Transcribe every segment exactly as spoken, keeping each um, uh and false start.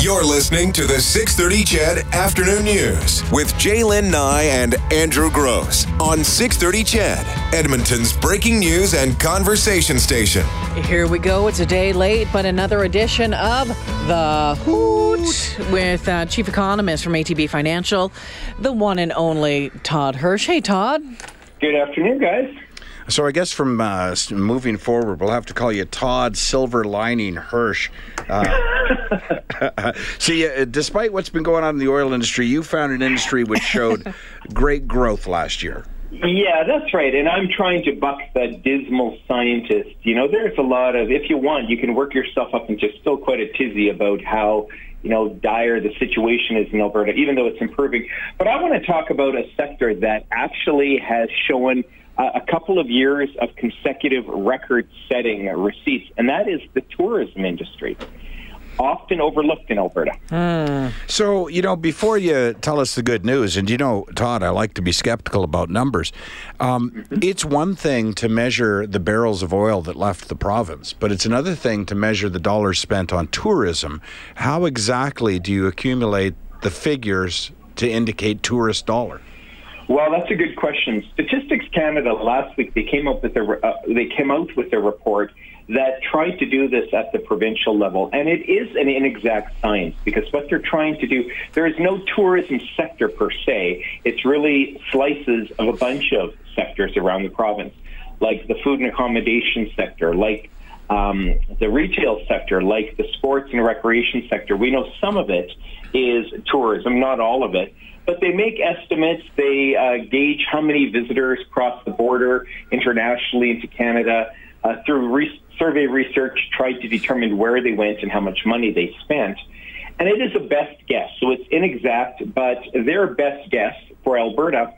You're listening to the six thirty C H E D Afternoon News with Jaylen Nye and Andrew Gross on six thirty C H E D, Edmonton's breaking news and conversation station. Here we go. It's a day late, but another edition of The Hoot with uh, Chief Economist from A T B Financial, the one and only Todd Hirsch. Hey, Todd. Good afternoon, guys. So I guess from uh, moving forward, we'll have to call you Todd Silver Lining Hirsch. Uh, see, uh, despite what's been going on in the oil industry, you found an industry which showed great growth last year. Yeah, that's right. And I'm trying to buck that dismal scientist. You know, there's a lot of, if you want, you can work yourself up into still quite a tizzy about how, you know, dire the situation is in Alberta, even though it's improving. But I want to talk about a sector that actually has shown uh, a couple of years of consecutive record-setting receipts, and that is the tourism industry, often overlooked in Alberta. Mm. So, you know, before you tell us the good news, and you know, Todd, I like to be skeptical about numbers. Um, mm-hmm. It's one thing to measure the barrels of oil that left the province, but it's another thing to measure the dollars spent on tourism. How exactly do you accumulate the figures to indicate tourist dollar? Well, that's a good question. Statistics Canada last week, they came up with a uh, they came out with a report that tried to do this at the provincial level. And it is an inexact science, because what they're trying to do, there is no tourism sector per se. It's really slices of a bunch of sectors around the province, like the food and accommodation sector, like um, the retail sector, like the sports and recreation sector. We know some of it is tourism, not all of it. But they make estimates, they uh, gauge how many visitors cross the border internationally into Canada, Uh, through re- survey research, tried to determine where they went and how much money they spent. And it is a best guess, so it's inexact, but their best guess for Alberta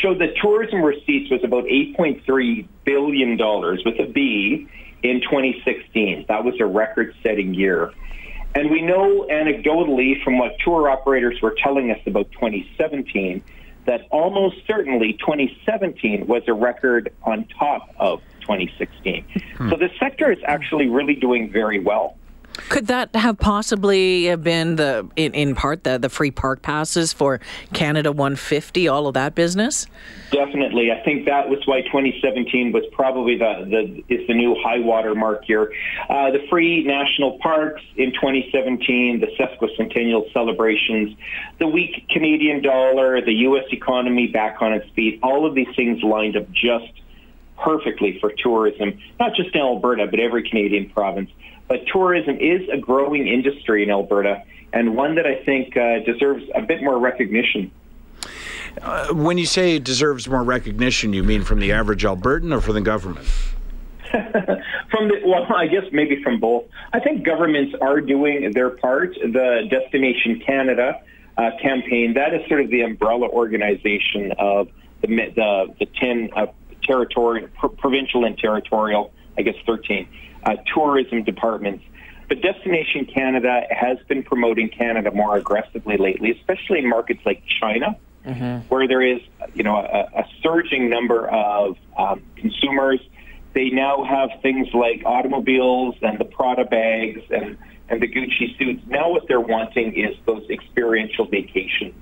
showed that tourism receipts was about eight point three billion dollars, with a B, in twenty sixteen. That was a record-setting year. And we know anecdotally from what tour operators were telling us about twenty seventeen that almost certainly twenty seventeen was a record on top of twenty sixteen. Hmm. So the sector is actually really doing very well. Could that have possibly have been the in, in part the, the free park passes for Canada one fifty, all of that business? Definitely. I think that was why twenty seventeen was probably the, the is the new high water mark here. Uh, the free national parks in twenty seventeen, the sesquicentennial celebrations, the weak Canadian dollar, the U S economy back on its feet, all of these things lined up just perfectly for tourism, not just in Alberta, but every Canadian province. But tourism is a growing industry in Alberta, and one that I think uh, deserves a bit more recognition. Uh, when you say deserves more recognition, you mean from the average Albertan or from the government? From the, well, I guess maybe from both. I think governments are doing their part. The Destination Canada uh, campaign, that is sort of the umbrella organization of the, the, the ten uh, territory, pr- provincial and territorial, I guess thirteen, uh, tourism departments. But Destination Canada has been promoting Canada more aggressively lately, especially in markets like China, mm-hmm. where there is, you know, a, a surging number of um, consumers. They now have things like automobiles and the Prada bags and, and the Gucci suits. Now what they're wanting is those experiential vacations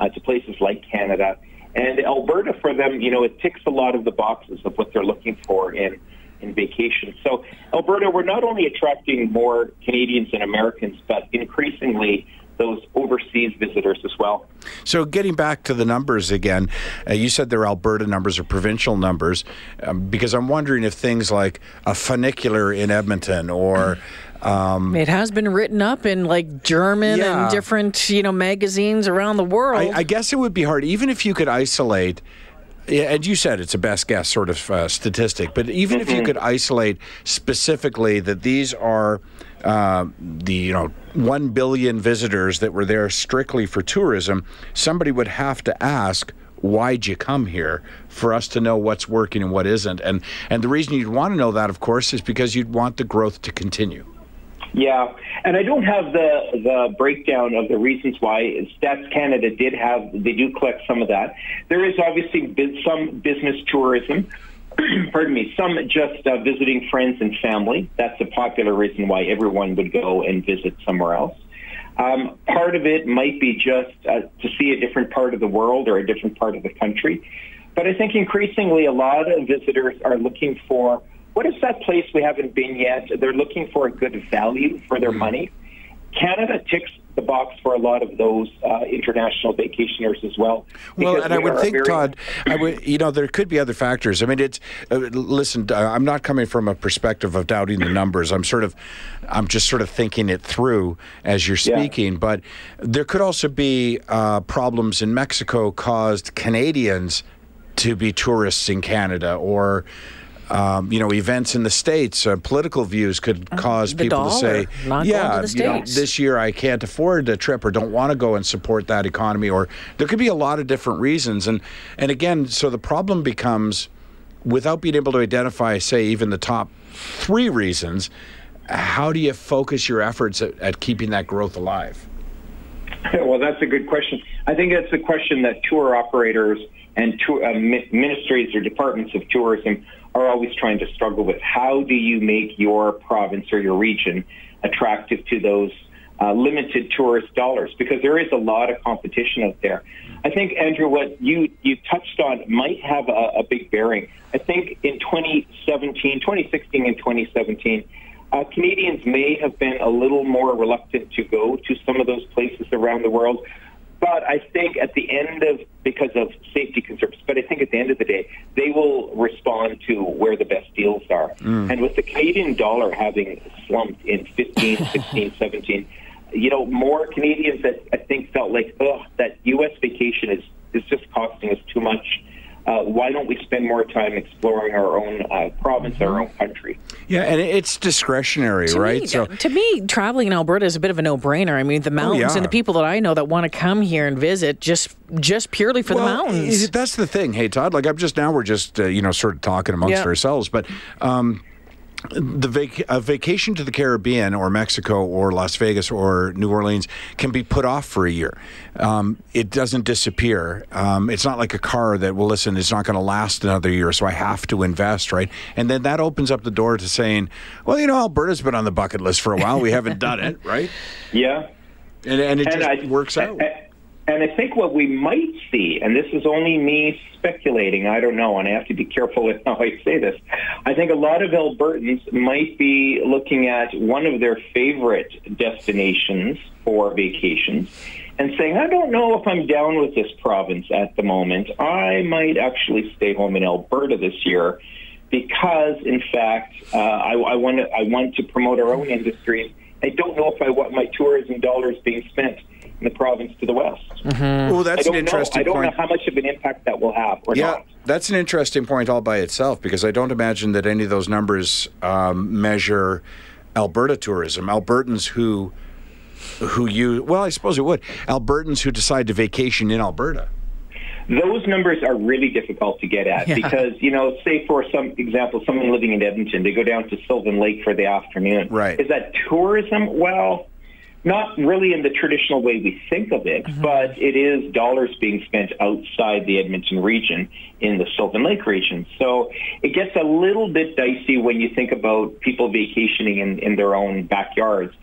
uh, to places like Canada. And Alberta, for them, you know, it ticks a lot of the boxes of what they're looking for in in vacation. So Alberta, we're not only attracting more Canadians and Americans, but increasingly those overseas visitors as well. So getting back to the numbers again, uh, you said they're Alberta numbers or provincial numbers, um, because I'm wondering if things like a funicular in Edmonton or... Um, it has been written up in like German yeah. and different, you know, magazines around the world. I, I guess it would be hard, even if you could isolate... And you said it's a best guess sort of uh, statistic, but even mm-hmm. if you could isolate specifically that these are uh, the, you know, one billion visitors that were there strictly for tourism, somebody would have to ask, why'd you come here, for us to know what's working and what isn't. And, and the reason you'd want to know that, of course, is because you'd want the growth to continue. Yeah, and I don't have the, the breakdown of the reasons why. Stats Canada did have, they do collect some of that. There is obviously some business tourism, pardon me, some just uh, visiting friends and family. That's a popular reason why everyone would go and visit somewhere else. Um, part of it might be just uh, to see a different part of the world or a different part of the country. But I think increasingly a lot of visitors are looking for, what is that place we haven't been yet? They're looking for a good value for their money. Canada ticks the box for a lot of those uh, international vacationers as well. Well, and I would think, Todd, I would, you know, there could be other factors. I mean, it's uh, listen, uh, I'm not coming from a perspective of doubting the numbers. I'm sort of, I'm just sort of thinking it through as you're speaking. Yeah. But there could also be uh, problems in Mexico caused Canadians to be tourists in Canada, or Um, you know, events in the States, uh, political views could cause the people dollar, to say, yeah, to you know, this year I can't afford a trip or don't want to go and support that economy. Or there could be a lot of different reasons. And, and again, so the problem becomes, without being able to identify, say, even the top three reasons, how do you focus your efforts at, at keeping that growth alive? Well, that's a good question. I think that's a question that tour operators and to, uh, ministries or departments of tourism are always trying to struggle with. How do you make your province or your region attractive to those uh, limited tourist dollars? Because there is a lot of competition out there. I think, Andrew, what you, you touched on might have a, a big bearing. I think in twenty seventeen, twenty sixteen and twenty seventeen, uh, Canadians may have been a little more reluctant to go to some of those places around the world. But I think at the end of, because of safety concerns, but I think at the end of the day, they will respond to where the best deals are. Mm. And with the Canadian dollar having slumped in fifteen, sixteen, seventeen, you know, more Canadians that I think felt like, oh, that U S vacation is, is just costing us too much. Uh, why don't we spend more time exploring our own uh, province, our own country? Yeah, and it's discretionary, to right? Me, so to me, traveling in Alberta is a bit of a no-brainer. I mean, the mountains oh, yeah. and the people that I know that want to come here and visit just just purely for well, the mountains. That's the thing, hey Todd. Like I'm just now, we're just uh, you know sort of talking amongst yeah. ourselves, but. Um, The vac- a vacation to the Caribbean or Mexico or Las Vegas or New Orleans can be put off for a year. Um, it doesn't disappear. Um, it's not like a car that, well, listen, it's not going to last another year, so I have to invest, right? And then that opens up the door to saying, well, you know, Alberta's been on the bucket list for a while. We haven't done it, right? Yeah. And, and it and just I, works out. I, and I think what we might see, and this is only me speculating, I don't know, and I have to be careful with how I say this. I think a lot of Albertans might be looking at one of their favorite destinations for vacations and saying, I don't know if I'm down with this province at the moment. I might actually stay home in Alberta this year because, in fact, uh, I, I, want to, I want to promote our own industry. I don't know if I want my tourism dollars being spent in the province to the west. Mm-hmm. Well, that's an interesting point. I don't know how much of an impact that will have or yeah, not. That's an interesting point all by itself, because I don't imagine that any of those numbers um, measure Alberta tourism. Albertans who, who you, well, I suppose it would. Albertans who decide to vacation in Alberta. Those numbers are really difficult to get at yeah. because, you know, say for some example, someone living in Edmonton, they go down to Sylvan Lake for the afternoon. Right. Is that tourism? Well, not really in the traditional way we think of it, mm-hmm. but it is dollars being spent outside the Edmonton region in the Sylvan Lake region. So it gets a little bit dicey when you think about people vacationing in, in their own backyards.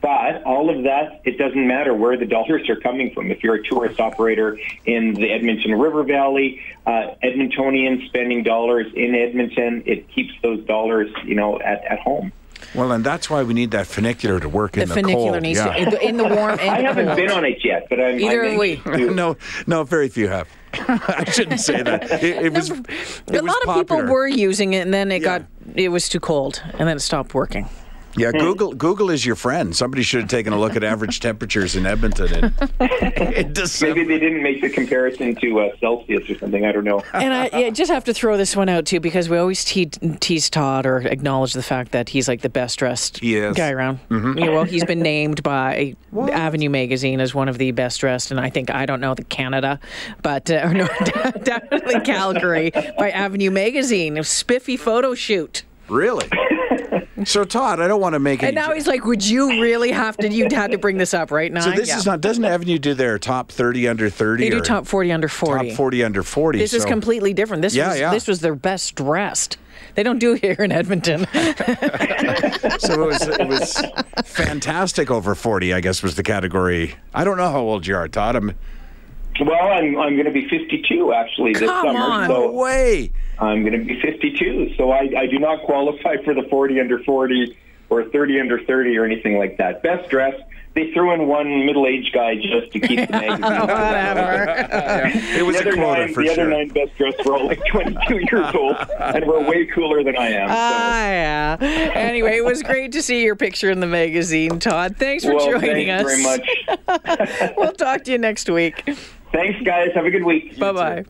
But all of that, it doesn't matter where the dollars are coming from. If you're a tourist operator in the Edmonton River Valley, uh, Edmontonians spending dollars in Edmonton, it keeps those dollars, you know, at, at home. Well, and that's why we need that funicular to work the in the cold. The funicular needs yeah. to, in the warm. And I haven't cold. been on it yet, but I'm. Either are we. no, no, very few have. I shouldn't say that. It, it was. It a was lot popular. Of people were using it, and then it yeah. got. It was too cold, and then it stopped working. Yeah, Google Google is your friend. Somebody should have taken a look at average temperatures in Edmonton. In, in Maybe they didn't make the comparison to uh, Celsius or something. I don't know. And I yeah, just have to throw this one out, too, because we always te- tease Todd or acknowledge the fact that he's like the best-dressed guy around. Mm-hmm. You know, well, he's been named by what? Avenue Magazine as one of the best-dressed, and I think, I don't know, the Canada, but uh, or no, definitely Calgary by Avenue Magazine. A spiffy photo shoot. Really? So, Todd, I don't want to make it. And now joke. He's like, would you really have to, you had to bring this up right now? So this yeah. is not, doesn't Avenue do their top thirty under thirty? They do top forty under forty. Top forty under forty. This so. is completely different. This, yeah, was, yeah. this was their best dressed. They don't do it here in Edmonton. So it was, it was fantastic over forty, I guess, was the category. I don't know how old you are, Todd. I'm, Well, I'm I'm going to be fifty-two actually this Come summer. Come on, so no way! I'm going to be fifty-two, so I, I do not qualify for the forty under forty or thirty under thirty or anything like that. Best dressed. They threw in one middle-aged guy just to keep the magazine. Whatever. It was a quota for sure. The other nine best dressed were all like twenty-two years old and were way cooler than I am. Ah, so. uh, yeah. Anyway, it was great to see your picture in the magazine, Todd. Thanks for well, joining thanks us. Thanks very much. We'll talk to you next week. Thanks, guys. Have a good week. Bye-bye.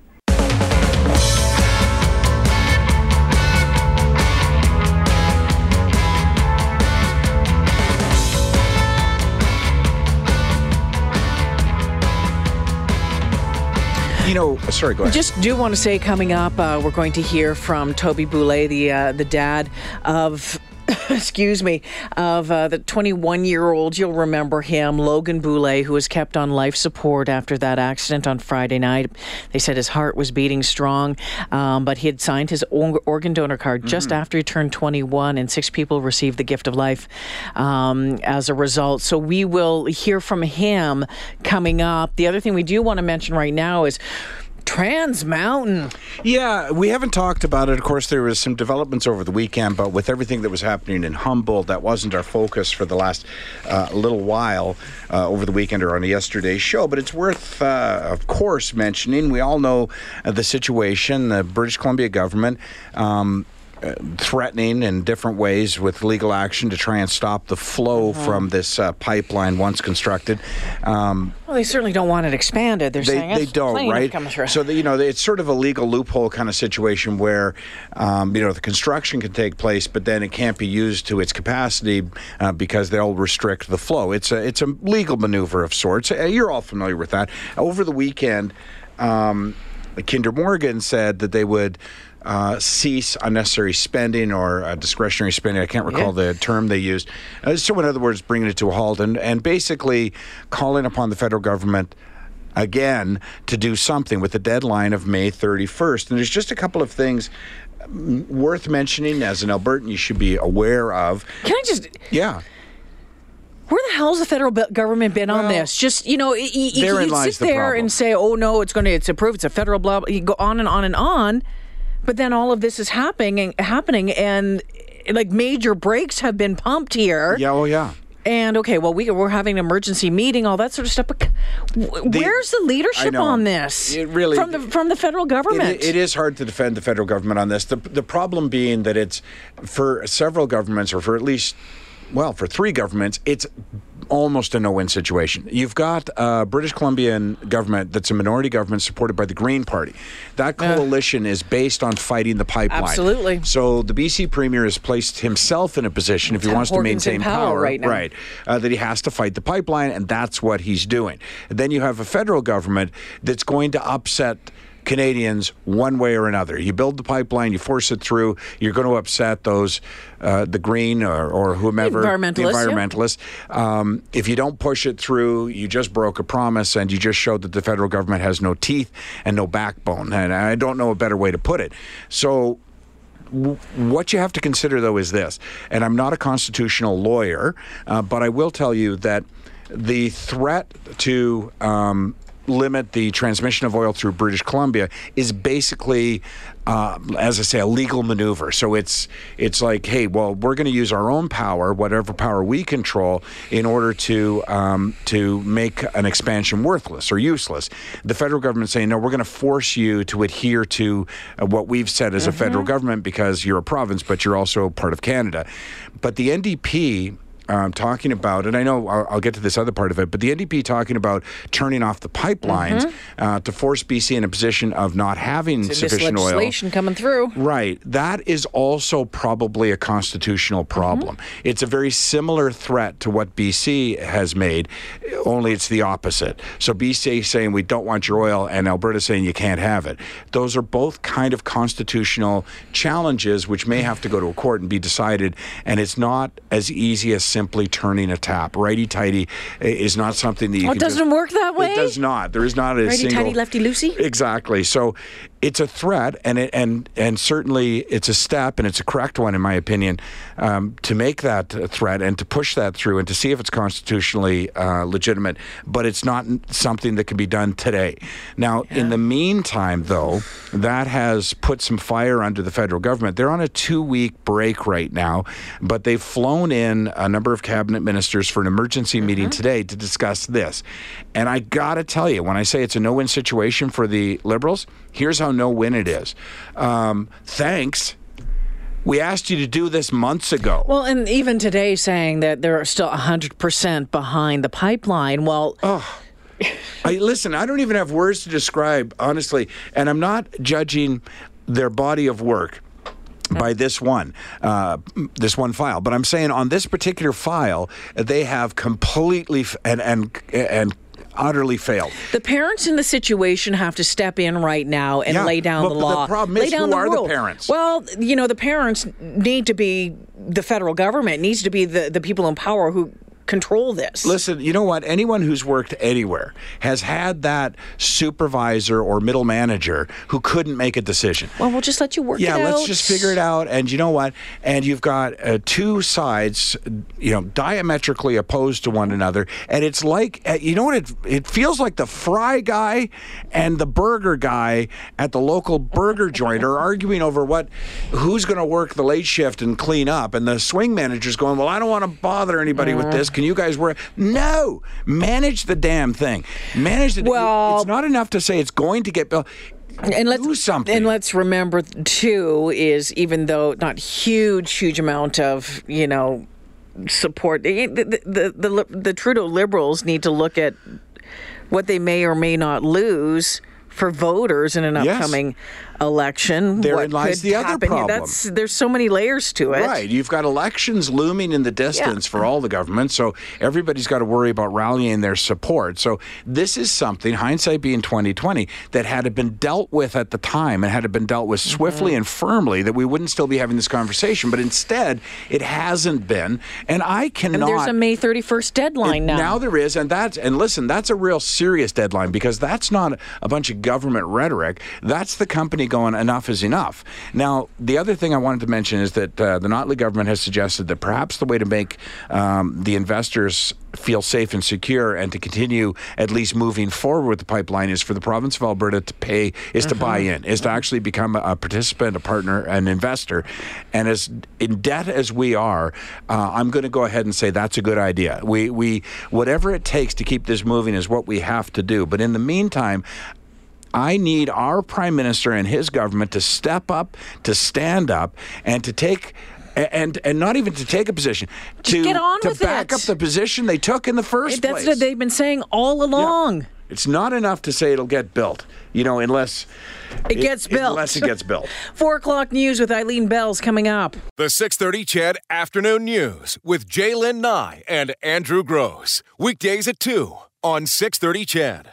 You know, sorry, go ahead. Just do want to say, coming up, uh, we're going to hear from Toby Boulet, the uh, the dad of, excuse me, of uh, the twenty-one-year-old. You'll remember him, Logan Boulet, who was kept on life support after that accident on Friday night. They said his heart was beating strong, um, but he had signed his organ donor card just mm-hmm. after he turned twenty-one, and six people received the gift of life um, as a result. So we will hear from him coming up. The other thing we do want to mention right now is Trans Mountain. Yeah, we haven't talked about it. Of course, there was some developments over the weekend, but with everything that was happening in Humboldt, that wasn't our focus for the last uh, little while uh, over the weekend or on yesterday's show. But it's worth, uh, of course, mentioning. We all know uh, the situation. The British Columbia government um, uh, threatening in different ways with legal action to try and stop the flow mm-hmm. from this uh, pipeline once constructed. Um Well, they certainly don't want it expanded. They're they, saying they don't, right? So the, you know, it's sort of a legal loophole kind of situation where um, you know, the construction can take place, but then it can't be used to its capacity uh, because they'll restrict the flow. It's a it's a legal maneuver of sorts. You're all familiar with that. Over the weekend, um, Kinder Morgan said that they would Uh, cease unnecessary spending or uh, discretionary spending. I can't recall yeah. the term they used. Uh, so in other words, bringing it to a halt and, and basically calling upon the federal government again to do something with the deadline of May thirty-first. And there's just a couple of things worth mentioning as an Albertan you should be aware of. Can I just... Yeah. Where the hell's the federal government been well, on this? Just, you know, you, you sit the there problem. and say, oh, no, it's going to, it's approved, it's a federal blah, blah. You go on and on and on. But then all of this is happening, happening, and like major brakes have been pumped here. Yeah, oh yeah. And okay, well we we're having an emergency meeting, all that sort of stuff. But where's the, the leadership on this? It really from the from the federal government. It, it is hard to defend the federal government on this. The the problem being that it's for several governments, or for at least, well, for three governments, it's almost a no-win situation. You've got a uh, British Columbian government that's a minority government supported by the Green Party. That coalition uh, is based on fighting the pipeline. Absolutely. So the B C Premier has placed himself in a position, if he Tom wants Horton's to maintain power, power, right, now. right uh, that he has to fight the pipeline, and that's what he's doing. And then you have a federal government that's going to upset Canadians one way or another. You build the pipeline, you force it through, you're going to upset those, uh, the green or, or whomever, environmentalists, the environmentalists. Yeah. Um, if you don't push it through, you just broke a promise and you just showed that the federal government has no teeth and no backbone. And I don't know a better way to put it. So what you have to consider, though, is this, and I'm not a constitutional lawyer, uh, but I will tell you that the threat to... Um, limit the transmission of oil through British Columbia is basically, uh, as I say, a legal maneuver. So it's it's like, hey, well, we're going to use our own power, whatever power we control, in order to um, to make an expansion worthless or useless. The federal government saying, no, we're going to force you to adhere to uh, what we've said as mm-hmm. a federal government because you're a province, but you're also part of Canada. But the N D P um, talking about, and I know I'll, I'll get to this other part of it, but the N D P talking about turning off the pipelines mm-hmm. uh, to force B C in a position of not having so sufficient this legislation oil. Coming through. Right. That is also probably a constitutional problem. Mm-hmm. It's a very similar threat to what B C has made, only it's the opposite. So B C saying we don't want your oil and Alberta saying you can't have it. Those are both kind of constitutional challenges which may have to go to a court and be decided, and it's not as easy as simply turning a tap. Righty-tighty is not something that you oh, can do. It doesn't just, work that way? It does not. There is not a righty-tighty, single... Righty-tighty, lefty-loosey? Exactly. So it's a threat, and it, and and certainly it's a step, and it's a correct one, in my opinion, um, to make that threat and to push that through and to see if it's constitutionally uh, legitimate, but it's not something that can be done today. Now, yeah. in the meantime, though, that has put some fire under the federal government. They're on a two-week break right now, but they've flown in a number of cabinet ministers for an emergency mm-hmm. meeting today to discuss this. And I got to tell you, when I say it's a no-win situation for the Liberals, here's how no-win it is. Um, thanks. We asked you to do this months ago. Well, and even today saying that they're still one hundred percent behind the pipeline. Well... Oh. I, listen, I don't even have words to describe, honestly. And I'm not judging their body of work by this one, uh, this one file. But I'm saying on this particular file, they have completely f- and and and. utterly failed. The parents in the situation have to step in right now and yeah, lay down the law. The problem is, lay down who the are rule. The parents? Well, you know, the parents need to be the federal government, needs to be the, the people in power who control this. Listen, you know what? Anyone who's worked anywhere has had that supervisor or middle manager who couldn't make a decision. Well, we'll just let you work yeah, it out. Yeah, let's just figure it out. And you know what? And you've got uh, two sides, you know, diametrically opposed to one another. And it's like, uh, you know what? It, it feels like the fry guy and the burger guy at the local burger joint are arguing over what, who's going to work the late shift and clean up. And the swing manager's going, well, I don't want to bother anybody mm-hmm. with this. Can you guys work? No, manage the damn thing. Manage the. Well, it's not enough to say it's going to get built. And let's do something. And let's remember too is even though not huge, huge amount of you know support, the the the, the, the Trudeau Liberals need to look at what they may or may not lose for voters in an upcoming yes. election. Therein lies the other problem. That's, there's so many layers to it. Right. You've got elections looming in the distance yeah. for all the government, so everybody's got to worry about rallying their support. So this is something, hindsight being twenty twenty, that had it been dealt with at the time and had it been dealt with swiftly mm-hmm. and firmly, that we wouldn't still be having this conversation. But instead, it hasn't been. And I cannot... And there's a May thirty-first deadline it, now. Now there is. And, that's, and listen, that's a real serious deadline because that's not a bunch of government rhetoric. That's the company going, enough is enough. Now, the other thing I wanted to mention is that uh, the Notley government has suggested that perhaps the way to make um, the investors feel safe and secure and to continue at least moving forward with the pipeline is for the province of Alberta to pay, is uh-huh. to buy in, is to actually become a participant, a partner, an investor. And as in debt as we are, uh, I'm going to go ahead and say that's a good idea. We, we, whatever it takes to keep this moving is what we have to do. But in the meantime, I need our Prime Minister and his government to step up, to stand up, and to take... And and not even to take a position, to, get on to with back it. Up the position they took in the first That's place. That's what they've been saying all along. Yeah. It's not enough to say it'll get built, you know, unless... It gets it, built. Unless it gets built. Four o'clock news with Eileen Bell's coming up. The six thirty C H E D Afternoon News with Jaylen Nye and Andrew Gross. Weekdays at two on six thirty C H E D.